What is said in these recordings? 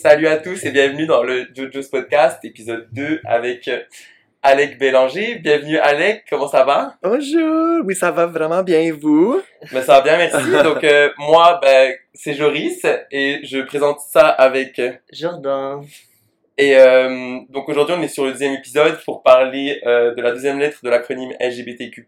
Salut à tous et bienvenue dans le JoJo's Podcast, épisode 2 avec Alec Bélanger. Bienvenue Alec, comment ça va? Bonjour, oui ça va vraiment bien et vous? Ben, ça va bien, merci. Donc moi, ben, c'est Joris et je présente ça avec Jordan. Et donc aujourd'hui on est sur le deuxième épisode pour parler de la deuxième lettre de l'acronyme LGBTQ+.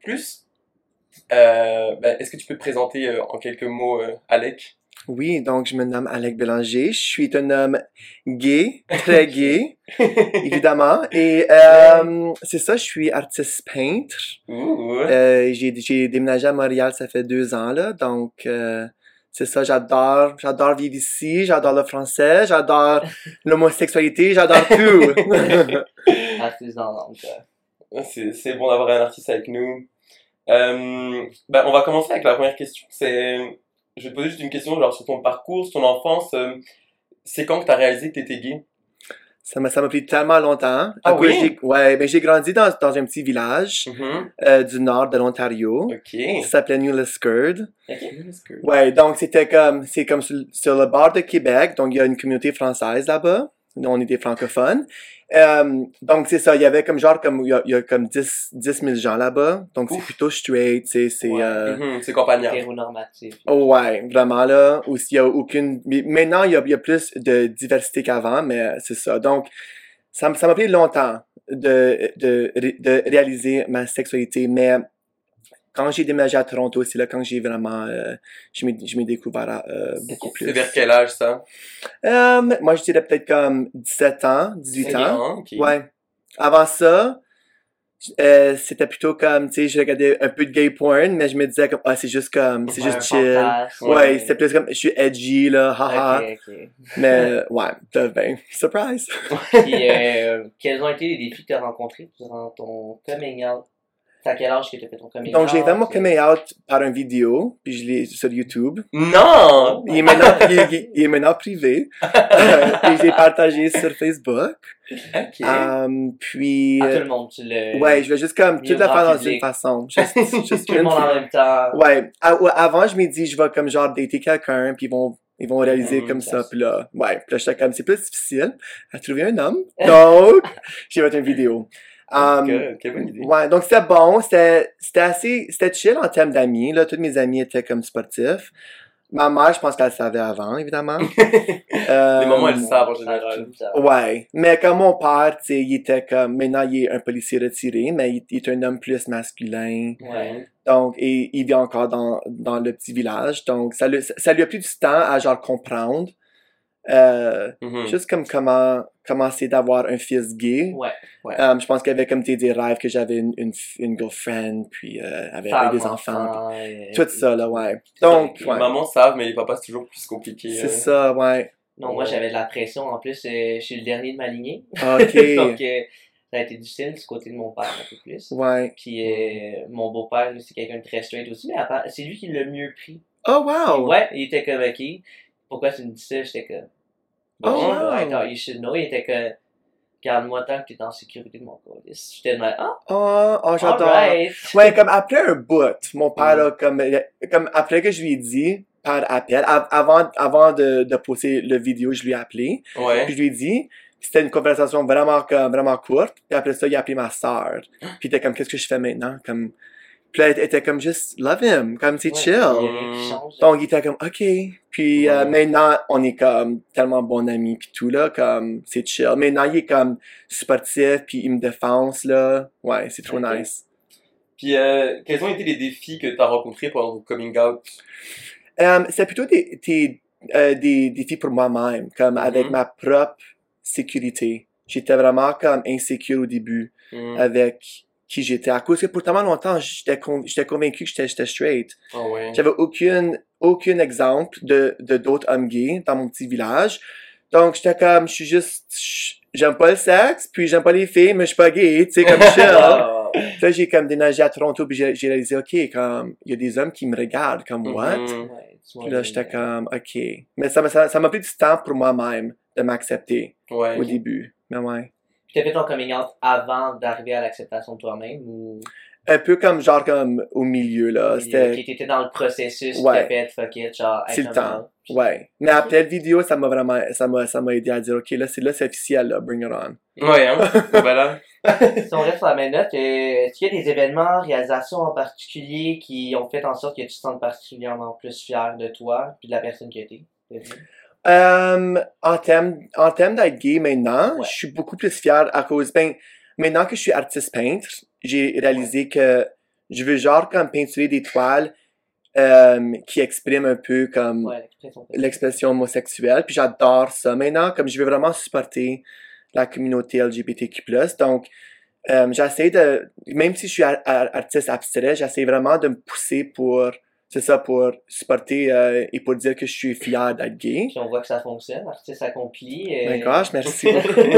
Ben, est-ce que tu peux te présenter en quelques mots Alec? Oui, donc je me nomme Alec Bélanger, je suis un homme gay, très gay, évidemment, et c'est ça, je suis artiste peintre, j'ai déménagé à Montréal ça fait 2 ans, là, donc c'est ça, j'adore vivre ici, j'adore le français, j'adore l'homosexualité, j'adore tout. Artisan, donc. C'est bon d'avoir un artiste avec nous. Ben, on va commencer avec la première question, c'est... Je vais te poser juste une question genre, sur ton parcours, sur ton enfance. C'est quand que tu as réalisé que tu étais gay? Ça m'a pris tellement longtemps. Ah oui? J'ai grandi dans un petit village du nord de l'Ontario. Okay. Ça s'appelait New Liskerd. Ouais, donc c'est comme sur le bord de Québec. Donc, il y a une communauté française là-bas. On est des francophones. Donc, c'est ça. Il y avait comme genre, il y a comme 10 000 gens là-bas. Donc, c'est plutôt straight, tu sais, c'est compagnard. Hétéronormatif. Ouais, vraiment, là. Aussi, il y a aucune... Mais maintenant, il y a plus de diversité qu'avant, mais c'est ça. Donc, ça m'a pris longtemps de réaliser ma sexualité, mais quand j'ai déménagé à Toronto, c'est là quand j'ai vraiment... je m'ai découvert beaucoup plus. C'est vers quel âge, ça? Moi, je dirais peut-être comme 17 ans, 18 ans. Bien, okay. Ouais. Avant ça, c'était plutôt comme, tu sais, je regardais un peu de gay porn, mais je me disais comme, c'est juste comme, c'est juste chill. Fantasme, ouais, c'était plus comme, je suis edgy, là, haha. Okay. Mais, ouais, ben, surprise. Puis, quels ont été les défis que tu as rencontrés durant ton coming out? T'as quel âge que t'as fait ton coming out? Donc, j'ai fait mon coming out par une vidéo, puis je l'ai sur YouTube. Non! Il est maintenant privé. Et je l'ai partagé sur Facebook. OK. Puis... À tout le monde, tu l'as... Ouais, je vais juste comme... Toute la faire dans une façon. Juste tout le monde en même temps. Ouais. Avant, je m'ai dit, je vais comme genre dater quelqu'un, puis ils vont réaliser comme ça, puis là... Ouais, puis là, j'étais comme... C'est plus difficile à trouver un homme. Donc, j'ai fait une vidéo. Quelle bonne idée. Ouais, donc c'était bon, c'était chill en termes d'amis, là, tous mes amis étaient comme sportifs. Ma mère, je pense qu'elle le savait avant, évidemment. Les mamans, elles le savent en général. Ouais, mais comme mon père, tu sais, il était comme, maintenant il est un policier retiré, mais il est un homme plus masculin. Ouais. Donc, et il vit encore dans le petit village, donc ça lui a pris du temps à genre comprendre. Juste comme comment c'est d'avoir un fils gay. Ouais. Je pense qu'il y avait comme des rêves que j'avais une girlfriend, puis avec des enfants. Puis, tout ça, là, ouais. Donc, les mamans savent, mais les papas, c'est toujours plus compliqué. C'est ça, ouais. Non, moi, j'avais de la pression. En plus, je suis le dernier de ma lignée. OK. Donc, ça a été difficile du côté de mon père, un peu plus. Ouais. Puis, mon beau-père, c'est quelqu'un de très straight aussi, mais c'est lui qui l'a mieux pris. Oh, wow! Et, ouais, il était comme OK. Pourquoi tu me dis ça? J'étais comme... You should know. Il était comme... Garde-moi tant que t'es en sécurité de mon corps. J'étais comme... J'adore. Right. Ouais, comme après un bout, mon père, là, comme après que je lui ai dit, par appel, avant de poster le vidéo, je lui ai appelé. Ouais. Puis je lui ai dit... C'était une conversation vraiment courte. Puis après ça, il a appelé ma sœur. Puis il était comme, qu'est-ce que je fais maintenant? Comme... Puis là, elle était comme, juste love him, comme c'est chill. Donc, il était comme, OK. Puis maintenant, on est comme tellement bons amis, puis tout, là, comme c'est chill. Maintenant, il est comme sportif, puis il me défense, là. Ouais, c'est trop nice. Puis, quels ont été les défis que tu as rencontrés pendant ton coming out? C'est plutôt des défis pour moi-même, comme avec ma propre sécurité. J'étais vraiment comme insécure au début avec... qui j'étais, à cause que pour tellement longtemps, j'étais convaincu que j'étais straight. Oh ouais. J'avais aucun exemple de d'autres hommes gays dans mon petit village. Donc, j'étais comme, je suis juste, j'aime pas le sexe, puis j'aime pas les filles, mais je suis pas gay, tu sais, comme ça. Là, j'ai comme déménagé à Toronto, puis j'ai réalisé, OK, comme, il y a des hommes qui me regardent, comme, what? Puis là, j'étais comme, OK. Mais ça m'a pris du temps pour moi-même de m'accepter au début. Mais ouais. Tu as fait ton coming out avant d'arriver à l'acceptation de toi-même ou... Un peu comme, genre, comme au milieu, là. C'était... Qui était dans le processus, ouais. T'as fait, fuck it, genre, c'est le temps. Puis... Ouais. Mais après la vidéo, ça m'a vraiment, ça m'a aidé à dire, OK, là, c'est officiel, là, bring it on. Ouais, hein. Voilà. Si on reste sur la même note, est-ce qu'il y a des événements, réalisations en particulier qui ont fait en sorte que tu te sentes particulièrement plus fier de toi puis de la personne que t'es? En termes d'être gay maintenant, ouais. Je suis beaucoup plus fier à cause, ben, maintenant que je suis artiste peintre, j'ai réalisé que je veux genre comme peinturer des toiles qui expriment un peu comme l'expression homosexuelle. Puis j'adore ça. Maintenant, comme je veux vraiment supporter la communauté LGBTQ+, donc j'essaie de, même si je suis artiste abstrait, j'essaie vraiment de me pousser pour... C'est ça, pour supporter et pour dire que je suis fier d'être gay. Puis on voit que ça fonctionne, artiste accompli. D'accord, merci. merci. Mais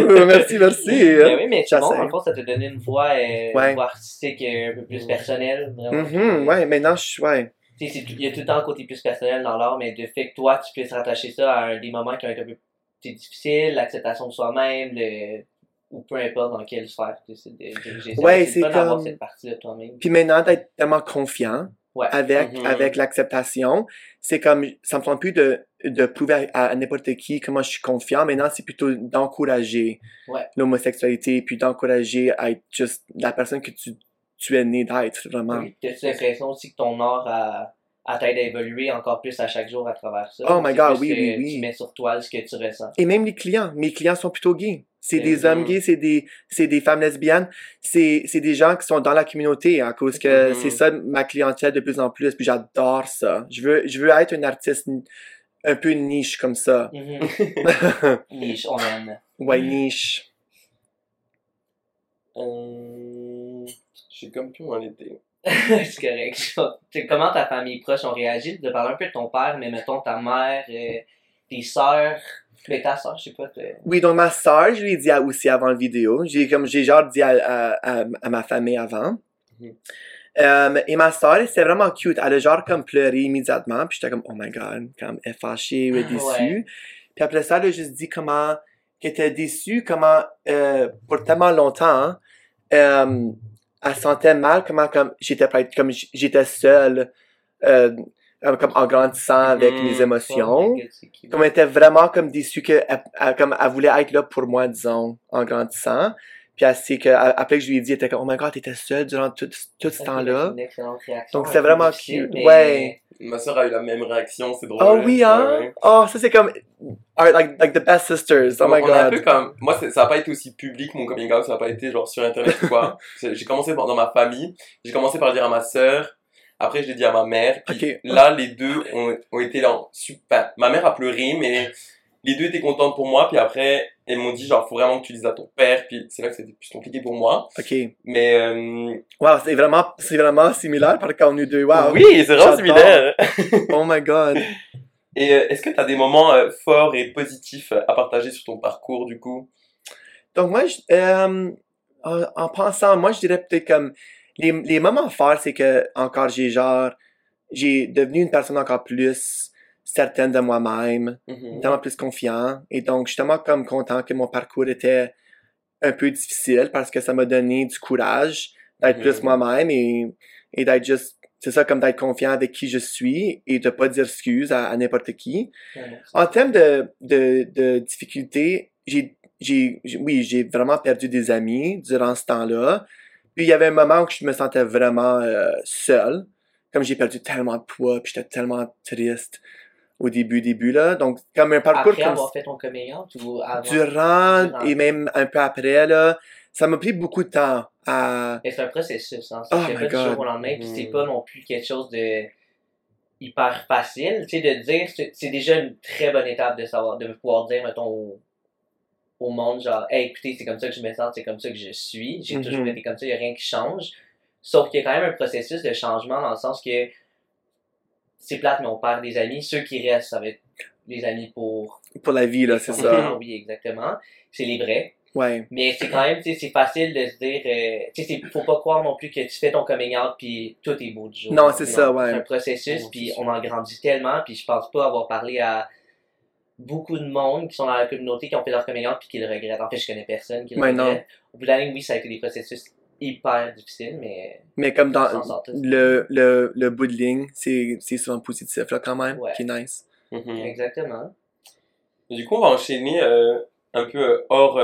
oui, mais c'est bon, en fait, ça te donnait une voix, voix artistique un peu plus personnelle. Vraiment. Ouais, maintenant, je suis... Ouais. Il y a tout le temps le côté plus personnel dans l'art, mais de fait que toi, tu puisses rattacher ça à des moments qui ont été un peu plus difficiles, l'acceptation de soi-même, le... ou peu importe dans quelle sphère tu décides de diriger ça. Ouais, c'est comme... d'avoir cette partie-là toi-même. Puis maintenant, d'être tellement confiant. Ouais. Avec l'acceptation, c'est comme, ça me prend plus de prouver à n'importe qui comment je suis confiant. Maintenant, c'est plutôt d'encourager l'homosexualité, puis d'encourager à être juste la personne que tu es né d'être, vraiment. Oui. T'as-tu l'impression aussi que ton art a t'aide à évoluer encore plus à chaque jour à travers ça? Oh my God, oui. Tu mets sur toi ce que tu ressens. Et même les clients. Mes clients sont plutôt gays. C'est des hommes gays, c'est des femmes lesbiennes, c'est des gens qui sont dans la communauté à cause que c'est ça ma clientèle de plus en plus, puis j'adore ça. Je veux être une artiste un peu niche comme ça. Niche, on aime. Ouais, niche. J'ai comme plus mon idée. C'est correct. Comment ta famille proche ont réagi? De parler un peu de ton père, mais mettons ta mère, tes sœurs... Mais ta soeur, je sais pas. Oui, donc ma soeur, je lui ai dit aussi avant la vidéo. J'ai genre dit à ma famille avant. Et ma soeur, c'était vraiment cute. Elle a genre comme pleuré immédiatement. Puis j'étais comme, oh my God, comme elle est fâchée ou déçue. Ouais. Puis après ça, elle a juste dit comment qu'elle était déçue, comment pour tellement longtemps, elle sentait mal, comment comme j'étais prête, comme j'étais seule. Comme en grandissant avec mes émotions. Comme elle était vraiment comme déçue qu'elle voulait être là pour moi, disons, en grandissant. Puis après que je lui ai dit, elle était comme, oh my God, t'étais seule durant tout ce temps-là. Donc c'est vraiment cute. Mais... Ouais. Ma soeur a eu la même réaction, c'est drôle. Oh oui, hein? Ouais. Oh, ça c'est comme, like the best sisters, oh my God. On a un peu comme, moi ça a pas été aussi public, mon coming out, ça a pas été genre sur internet ou quoi. J'ai commencé dans ma famille, j'ai commencé par dire à ma soeur. Après, je l'ai dit à ma mère, puis là, les deux ont été là, super. Ma mère a pleuré, mais les deux étaient contentes pour moi, puis après, elles m'ont dit, genre, faut vraiment que tu dises à ton père, puis c'est là que c'était plus compliqué pour moi. OK. Mais... Wow, c'est vraiment similaire, parce qu'on est deux, wow. Oui, c'est vraiment similaire. Oh my God. Et est-ce que t'as des moments forts et positifs à partager sur ton parcours, du coup? Donc, moi, en pensant, moi, je dirais peut-être comme... Les moments forts, c'est que, encore, j'ai devenu une personne encore plus certaine de moi-même, tellement plus confiant. Et donc, je suis tellement comme content que mon parcours était un peu difficile parce que ça m'a donné du courage d'être plus moi-même et d'être juste, c'est ça, comme d'être confiant avec qui je suis et de pas dire excuse à n'importe qui. En termes de difficultés, j'ai vraiment perdu des amis durant ce temps-là. Puis il y avait un moment où je me sentais vraiment seule, comme j'ai perdu tellement de poids, puis j'étais tellement triste au début là. Donc comme un parcours après comme avoir fait ton coming out ou avant... durant et même un peu après là, ça m'a pris beaucoup de temps à. Mais c'est un processus, hein. Ça se fait pas du jour au lendemain, puis c'est pas non plus quelque chose de hyper facile, tu sais, de dire c'est déjà une très bonne étape de savoir, de pouvoir dire mettons. Au monde, genre, hey, écoutez, c'est comme ça que je me sens, c'est comme ça que je suis, j'ai toujours été comme ça, il n'y a rien qui change. Sauf qu'il y a quand même un processus de changement dans le sens que c'est plate, mais on perd des amis. Ceux qui restent, ça va être des amis pour. Pour la vie, là, c'est ça. Oui, exactement. C'est les vrais. Ouais. Mais c'est quand même, tu sais, c'est facile de se dire, tu sais, faut pas croire non plus que tu fais ton coming out puis tout est beau du jour. Non, c'est ça, ouais. C'est un processus, puis on en grandit tellement, puis je pense pas avoir parlé à. Beaucoup de monde qui sont dans la communauté qui ont fait leur coming out puis qui le regrettent. En fait, je connais personne qui le regrette. Au bout de la ligne, oui, ça a été des processus hyper difficile, mais comme dans le bout de ligne, c'est souvent positif là quand même, qui est nice. Mm-hmm. Exactement. Du coup, on va enchaîner un peu hors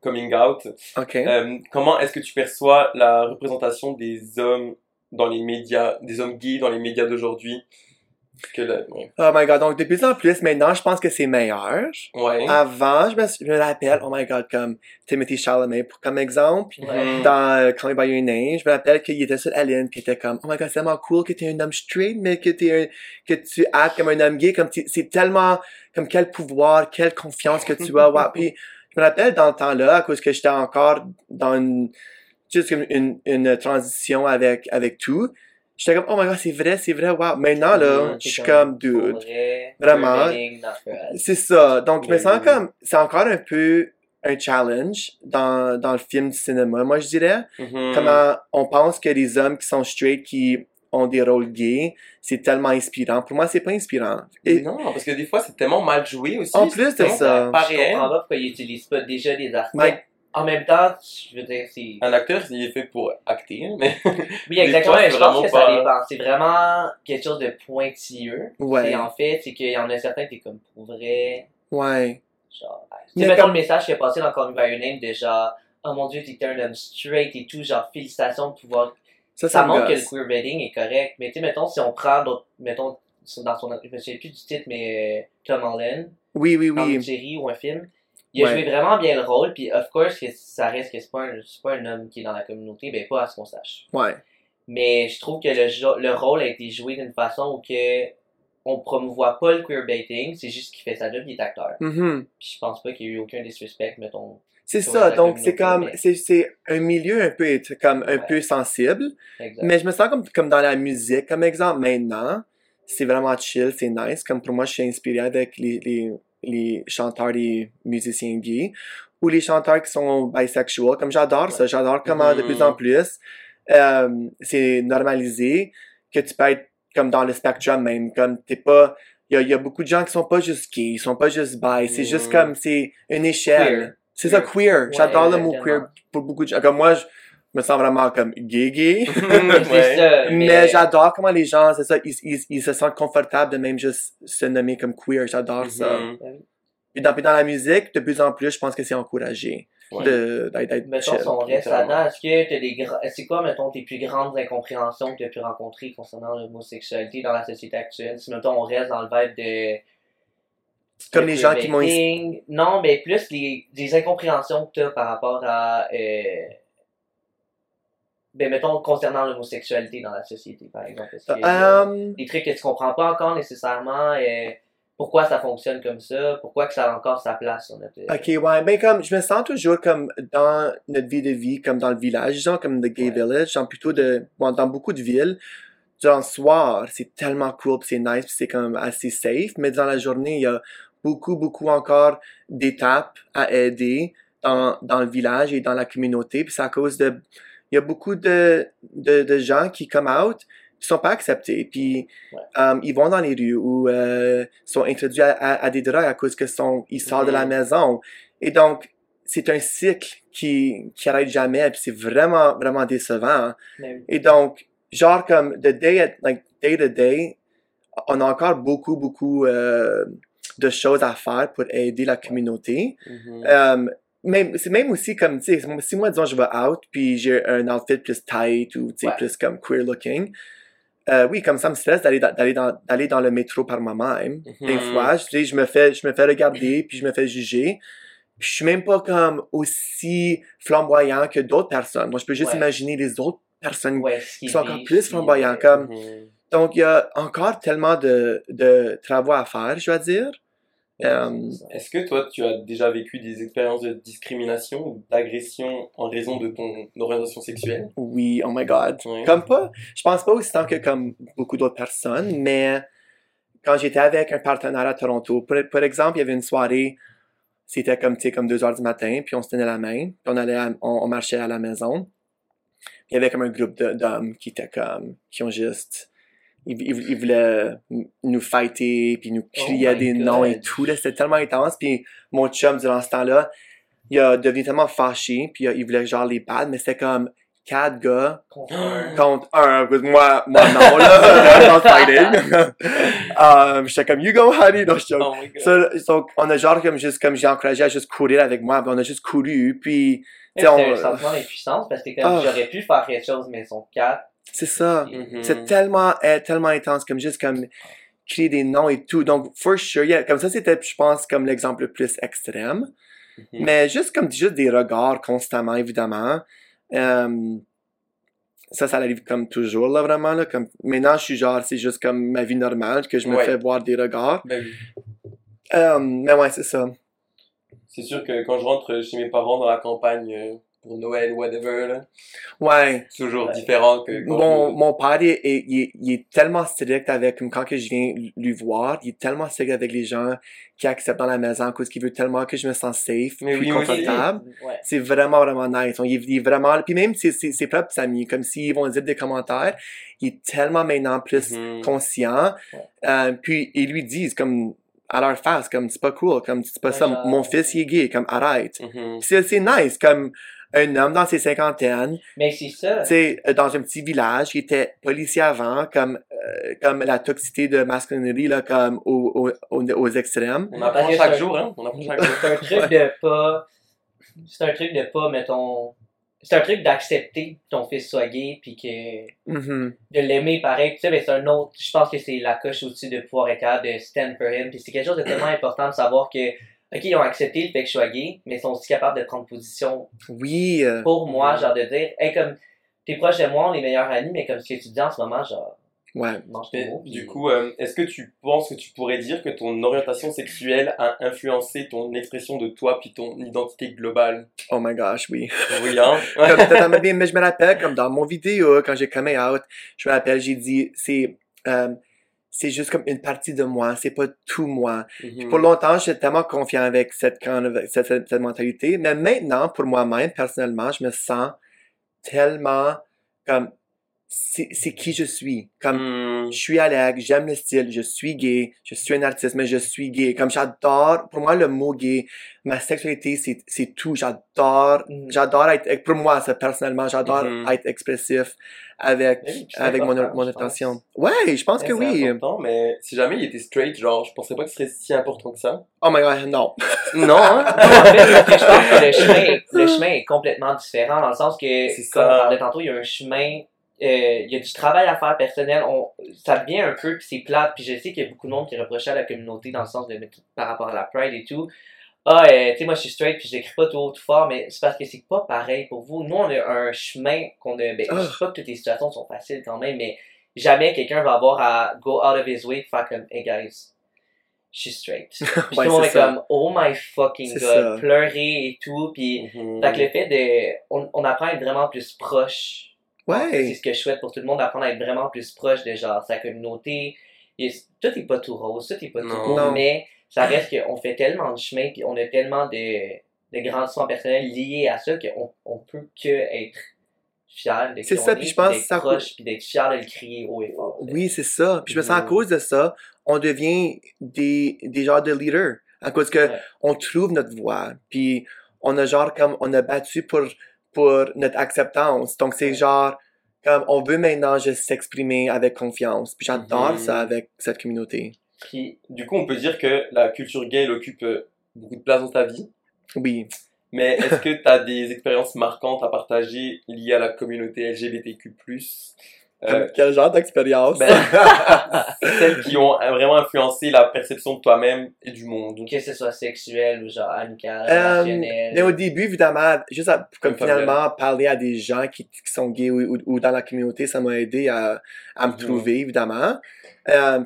coming out. Okay. Comment est-ce que tu perçois la représentation des hommes dans les médias, des hommes gays dans les médias d'aujourd'hui? Oh my god, donc de plus en plus, maintenant, je pense que c'est meilleur. Ouais. Avant, je me rappelle, oh my god, comme Timothy Chalamet, comme exemple, dans Call Me by Your Name, je me rappelle qu'il était sur Ellen, pis il était comme, oh my god, c'est tellement cool que t'es un homme straight, mais que tu actes comme un homme gay, comme c'est tellement, comme quel pouvoir, quelle confiance que tu as, Puis, je me rappelle dans le temps-là, à cause que j'étais encore dans une transition avec tout, j'étais comme, oh my god, c'est vrai, wow. Maintenant, là, je suis comme, dude. Vraiment. C'est ça. Donc, je me sens comme, c'est encore un peu un challenge dans le film du cinéma, moi, je dirais. Mm-hmm. Comment on pense que les hommes qui sont straight, qui ont des rôles gays, c'est tellement inspirant. Pour moi, c'est pas inspirant. Et non, parce que des fois, c'est tellement mal joué aussi. En plus de ça. Je comprends pas pourquoi ils utilisent pas déjà les artistes. En même temps, je veux dire, c'est... Un acteur, il est fait pour acter, mais... Oui, exactement, je pense que ça dépend. C'est vraiment quelque chose de pointilleux. Ouais. Et en fait, c'est qu'il y en a certains qui est comme, pour vrai... Ouais. Genre... Tu sais, mettons le message qui est passé dans Call Me by Your Name de genre, oh mon Dieu, t'es un homme straight et tout, genre, félicitations de pouvoir... Ça montre que le queerbaiting est correct. Mais tu sais, mettons, si on prend d'autres... Mettons, dans son... Je me souviens plus du titre, mais... Tom Holland. Oui. Dans une série ou un film... Il a joué vraiment bien le rôle, puis of course, ça reste que c'est pas un homme qui est dans la communauté, ben pas à ce qu'on sache. Ouais. Mais je trouve que le rôle a été joué d'une façon où que on promouvoit pas le queerbaiting, c'est juste qu'il fait sa job, il est acteur. Mm-hmm. Puis je pense pas qu'il y ait eu aucun disrespect, mettons. C'est ça, donc c'est comme, mais... c'est un milieu un peu, comme un peu sensible, exact. Mais je me sens comme dans la musique, comme exemple, maintenant, c'est vraiment chill, c'est nice, comme pour moi, je suis inspiré avec les chanteurs, les musiciens gays, ou les chanteurs qui sont bisexuels, comme j'adore ça, j'adore comment de plus en plus c'est normalisé, que tu peux être comme dans le spectrum même, comme t'es pas, il y a beaucoup de gens qui sont pas juste gays, ils sont pas juste bi, c'est juste comme, c'est une échelle, queer. C'est queer. Ça, queer, ouais, j'adore le mot queer pour beaucoup de gens, comme moi, je me sens vraiment comme gay, c'est ça, mais j'adore comment les gens, c'est ça, ils se sentent confortables de même juste se nommer comme queer, j'adore ça. Et dans la musique, de plus en plus, je pense que c'est encouragé d'être mettons, chill, si on reste là-dedans, est-ce que t'as c'est quoi, mettons, tes plus grandes incompréhensions que t'as pu rencontrer concernant l'homosexualité dans la société actuelle, si, mettons, on reste dans le vibe de... Comme les gens qui m'ont... Non, mais plus les incompréhensions que t'as par rapport à... Ben, mettons, concernant l'homosexualité dans la société, par exemple. Parce que, des trucs que tu comprends pas encore nécessairement, pourquoi ça fonctionne comme ça, pourquoi que ça a encore sa place sur notre... Ok, ouais, ben comme, je me sens toujours comme dans notre vie, comme dans le village, genre comme the gay village, genre plutôt dans beaucoup de villes, durant le soir, c'est tellement cool, pis c'est nice, pis c'est comme assez safe, mais dans la journée, il y a beaucoup encore d'étapes à aider dans le village et dans la communauté, pis c'est à cause de... Il y a beaucoup de gens qui come out, qui sont pas acceptés, puis ils vont dans les rues ou sont introduits à des drogues à cause que ils sortent de la maison. Et donc, c'est un cycle qui arrête jamais, puis c'est vraiment, vraiment décevant. Mm-hmm. Et donc, genre comme day to day, on a encore beaucoup de choses à faire pour aider la communauté. Mm-hmm. Même aussi comme, tu sais, si moi, disons, je vais out, puis j'ai un outfit plus tight ou, tu sais, plus comme queer looking, oui, comme ça me stresse d'aller dans le métro par moi-même. Mm-hmm. Des fois, tu sais, je me fais regarder, puis je me fais juger. Puis je suis même pas comme aussi flamboyant que d'autres personnes. Moi, je peux juste imaginer les autres personnes qui sont encore plus flamboyantes. Comme... Donc, il y a encore tellement de travaux à faire, je vais dire. Est-ce que toi, tu as déjà vécu des expériences de discrimination ou d'agression en raison de ton orientation sexuelle? Oui, oh my god. Ouais. Comme pas, je pense pas aussi tant que comme beaucoup d'autres personnes, mais quand j'étais avec un partenaire à Toronto, par exemple, il y avait une soirée, c'était comme, tu sais, comme 2h du matin, puis on se tenait la main, puis on marchait à la maison. Il y avait comme un groupe d'hommes qui étaient comme, qui ont juste... Ils voulaient nous fighter, puis nous criaient des noms et tout, là, c'était tellement intense, puis mon chum, durant ce temps-là, il a devenu tellement fâché, puis il voulait genre les battre, mais c'était comme 4 gars contre un. Moi non, là, j'étais comme, you go, honey. Donc, on a genre comme juste, comme j'ai encouragé à juste courir avec moi, puis on a juste couru, puis... T'as un sentiment d'impuissance, parce que comme, j'aurais pu faire quelque chose, mais ils sont 4. C'est ça. Mm-hmm. C'est tellement intense, comme juste comme... créer des noms et tout. Donc, for sure, yeah, comme ça, c'était, je pense, comme l'exemple le plus extrême. Mm-hmm. Mais juste comme juste des regards constamment, évidemment. Ça arrive comme toujours, là, vraiment. Là, comme... Maintenant, je suis genre, c'est juste comme ma vie normale que je me fais voir des regards. Ben oui. Mais ouais, c'est ça. C'est sûr que quand je rentre chez mes parents dans la campagne... pour Noël, whatever, là. Ouais. C'est toujours différent que... Mon père, il est tellement strict avec... Quand que je viens lui voir, il est tellement strict avec les gens qui acceptent dans la maison parce qu'il veut tellement que je me sens safe puis confortable. Oui. Ouais. C'est vraiment, vraiment nice. Il est vraiment... Puis même ses propres amis, comme s'ils vont dire des commentaires, il est tellement maintenant plus conscient. Ouais. Puis ils lui disent comme... à leur face, comme c'est pas cool, comme c'est pas ça, mon fils il est gay, comme arrête. Mm-hmm. C'est nice, comme un homme dans ses cinquantaines. Mais c'est ça. Tu sais, dans un petit village, il était policier avant, comme la toxicité de masculinité, là, comme aux extrêmes. On apprend chaque jour, hein? On apprend chaque jour. C'est un truc de pas... mettons... C'est un truc d'accepter que ton fils soit gay pis que de l'aimer pareil. Tu sais, ben c'est un autre. Je pense que c'est la coche au-dessus de pouvoir être capable de stand for him. Puis c'est quelque chose de tellement important de savoir que ok, ils ont accepté le fait que je sois gay, mais ils sont aussi capables de prendre position. Oui. Pour moi, genre de dire hey, comme t'es proche de moi, on est meilleurs amis, mais comme ce que tu dis en ce moment, genre ouais. Mange tes mots, du coup, est-ce que tu penses que tu pourrais dire que ton orientation sexuelle a influencé ton expression de toi puis ton identité globale? Oh my gosh, oui. Oui, hein? Mais je me rappelle, comme dans mon vidéo, quand j'ai coming out, je me rappelle, j'ai dit, c'est juste comme une partie de moi, c'est pas tout moi. Mm-hmm. Puis pour longtemps, j'étais tellement confiant avec cette mentalité, mais maintenant, pour moi-même, personnellement, je me sens tellement comme... C'est qui je suis. Comme, je suis Alec, j'aime le style, je suis gay, je suis un artiste, mais je suis gay. Comme, j'adore, pour moi, le mot gay, ma sexualité, c'est tout. J'adore être, pour moi, ça, personnellement, j'adore être expressif avec mon attention. Ouais, je pense que oui. C'est important, mais si jamais il était straight, genre, je pensais pas que ce serait si important que ça. Oh my god, non. Non, hein? Non, en fait, je pense que le chemin est complètement différent, dans le sens que, comme on parlait tantôt, il y a un chemin... Il y a du travail à faire personnel, ça devient un peu, puis c'est plate, puis je sais qu'il y a beaucoup de monde qui reprochait à la communauté dans le sens de par rapport à la Pride et tout. Tu sais, moi je suis straight, puis je l'écris pas tout haut, tout fort, mais c'est parce que c'est pas pareil pour vous. Nous, on a un chemin qu'on a. Ben, je sais pas que toutes les situations sont faciles quand même, mais jamais quelqu'un va avoir à go out of his way pour faire comme hey guys, je suis straight. Puis tout le monde est comme oh my fucking god, ça. Pleurer et tout, puis fait que le fait de. On apprend à être vraiment plus proche. Ouais. C'est ce que je souhaite pour tout le monde, apprendre à être vraiment plus proche de genre sa communauté. Tout n'est pas tout rose, tout n'est pas tout beau, mais ça reste qu'on fait tellement de chemin puis on a tellement de grandissement personnel lié à ça qu'on peut que être fier de qui on est, d'être proche puis d'être fier de le crier haut et fort. Oui, c'est ça. Puis je me sens à cause de ça, on devient des genres de leaders à cause que on trouve notre voix. Puis on a genre comme on a battu pour notre acceptance. Donc, c'est genre, comme, on veut maintenant juste s'exprimer avec confiance. Puis j'adore ça avec cette communauté. Puis, du coup, on peut dire que la culture gay, elle occupe beaucoup de place dans ta vie. Oui. Mais est-ce que tu as des expériences marquantes à partager liées à la communauté LGBTQ+? Quel genre d'expérience? Ben, celles qui ont vraiment influencé la perception de toi-même et du monde. Que ce soit sexuel ou genre amical, relationnel. Mais au début, évidemment, juste comme finalement parler à des gens qui sont gays ou dans la communauté, ça m'a aidé à me trouver, évidemment.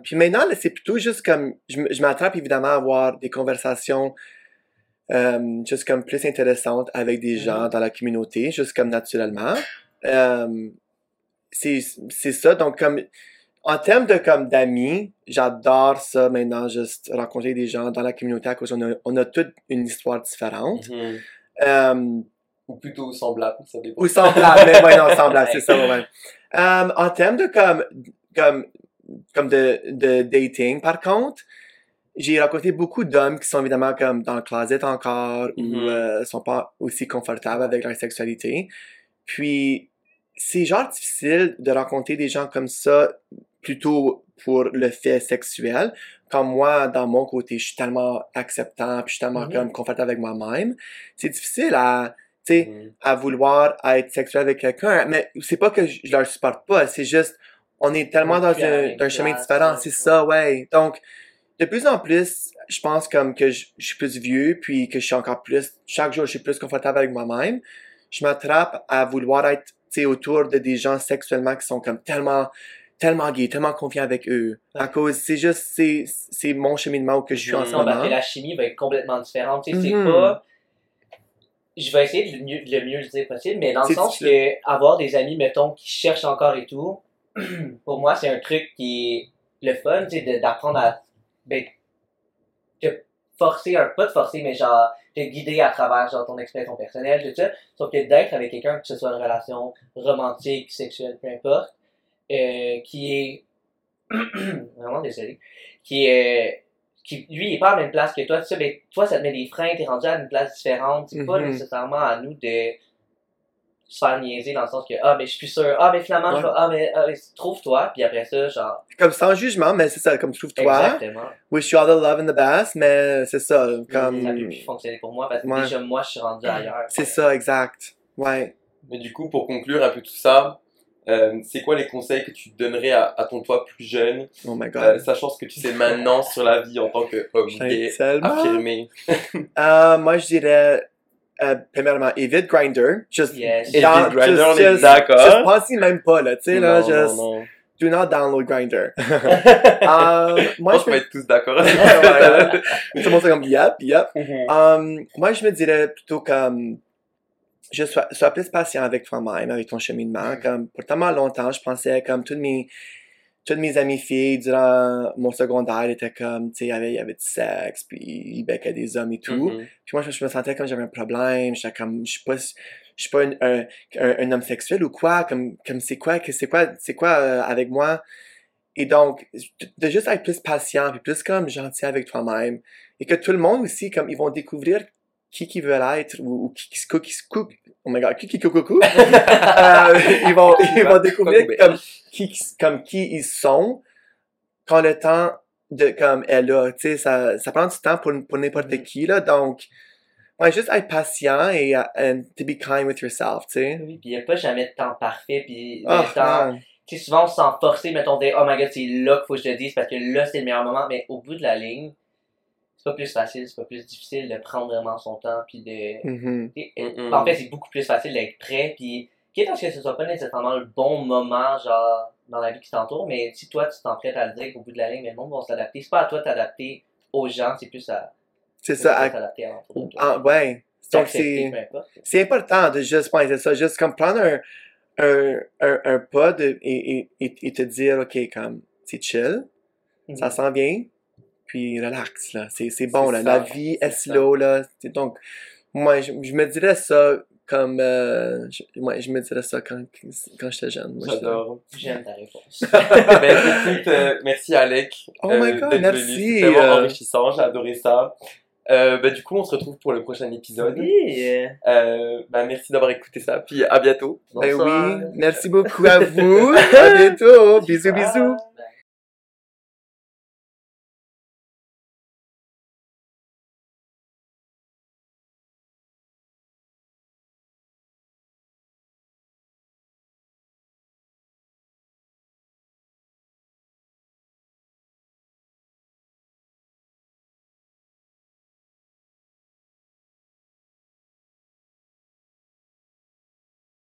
Puis maintenant, là, c'est plutôt juste comme... Je m'attrape évidemment à avoir des conversations juste comme plus intéressantes avec des gens dans la communauté, juste comme naturellement. C'est ça, donc comme en termes de comme d'amis, j'adore ça maintenant, juste rencontrer des gens dans la communauté à cause on a toute une histoire différente. Ou plutôt semblable, ça dépend. Ou semblable, mais ouais, non, semblable, c'est ça, ouais. En termes de comme de dating, par contre, j'ai rencontré beaucoup d'hommes qui sont évidemment comme dans le closet encore, ou sont pas aussi confortables avec leur sexualité. Puis, c'est genre difficile de rencontrer des gens comme ça plutôt pour le fait sexuel. Comme moi, dans mon côté, je suis tellement acceptant, puis je suis tellement comme confortable avec moi-même. C'est difficile à, tu sais, à vouloir être sexuel avec quelqu'un, mais c'est pas que je leur supporte pas, c'est juste, on est tellement dans un chemin différent, c'est ça, ouais. Donc, de plus en plus, je pense comme que je suis plus vieux, puis que je suis encore plus, chaque jour, je suis plus confortable avec moi-même. Je m'attrape à vouloir être, tu sais, autour de des gens sexuellement qui sont comme tellement gay, tellement confiant avec eux. À cause, c'est juste, c'est mon cheminement où que je suis en ce moment. Bah, la chimie va être complètement différente. Tu sais, c'est pas... Je vais essayer de le mieux le dire possible, mais dans le sens que avoir des amis, mettons, qui cherchent encore et tout, pour moi, c'est un truc qui est le fun, tu sais, d'apprendre à... Ben, de forcer, pas de forcer, mais genre, de guider à travers genre ton expression personnelle, tout ça. Sauf que d'être avec quelqu'un, que ce soit une relation romantique, sexuelle, peu importe, qui est vraiment désolé, qui lui il est pas à la même place que toi, tu sais, ben, toi ça te met des freins, t'es rendu à une place différente, c'est pas nécessairement à nous de se faire niaiser dans le sens que ah ben je suis sûr, ah ben finalement je vais, ah ben trouve-toi, puis après ça genre comme sans jugement, mais c'est ça, comme trouve-toi. Exactement. Wish you all the love and the best, mais c'est ça comme ça peut plus fonctionner pour moi parce que déjà moi je suis rendu ailleurs. C'est ça, exact. Ouais. Mais du coup pour conclure un peu tout ça, c'est quoi les conseils que tu donnerais à ton toi plus jeune, sachant ce que tu sais maintenant sur la vie en tant qu'homme gay affirmé? Moi je dirais premièrement évite Grinder, évite Grinder, on est d'accord, je pense même pas là, tu sais là, non. Do not download Grinder. Moi je pense qu'on va être tous d'accord avec ça. Tout le monde est comme yep. Moi je me dirais plutôt comme juste sois plus patient avec toi-même, avec ton cheminement. Comme, pour tellement longtemps, je pensais comme toutes mes amies filles durant mon secondaire étaient comme, tu sais, il y avait du sexe, puis ils becquaient des hommes et tout. Puis moi, je me sentais comme j'avais un problème, j'étais comme, je suis pas un homme sexuel ou quoi, comme c'est quoi avec moi. Et donc, de juste être plus patient, puis plus comme gentil avec toi-même. Et que tout le monde aussi, comme, ils vont découvrir qui veulent être, ou qui se coupe, ils vont découvrir comme qui ils sont, quand le temps de, comme, est là, tu sais, ça prend du temps pour n'importe qui, là, donc, ouais, juste être patient et, to be kind with yourself, tu sais. Oui, pis y a pas jamais de temps parfait, pis tu sais, souvent on se sent forcé, mettons, de dire, oh my god, c'est là qu'il faut que je te dise, parce que là, c'est le meilleur moment, mais au bout de la ligne, c'est pas plus facile, c'est pas plus difficile de prendre vraiment son temps, puis de... En fait, c'est beaucoup plus facile d'être prêt, puis quitte à ce que ce soit pas nécessairement le bon moment, genre, dans la vie qui t'entoure, mais si toi, tu t'en prêtes à le dire qu'au bout de la ligne, le monde va s'adapter. C'est pas à toi de t'adapter aux gens, c'est plus à... C'est ça, à... S'adapter à l'entour. Ouais. Donc, c'est important de juste penser ça, juste comme prendre un pas de, et te dire, OK, comme, c'est chill, ça s'en vient, puis relax, là. C'est bon, là. La vie est slow, là. Donc, moi, je me dirais ça comme... je me dirais ça quand j'étais jeune. Moi, j'adore. J'aime ta réponse. Ben, écoute, merci, Alec. Oh my God, merci. C'était vraiment enrichissant, j'ai adoré ça. Ben, du coup, on se retrouve pour le prochain épisode. Oui. Ben, merci d'avoir écouté ça, puis à bientôt. Bonsoir. Ben oui, merci beaucoup à vous. À bientôt. Bisous, bisous.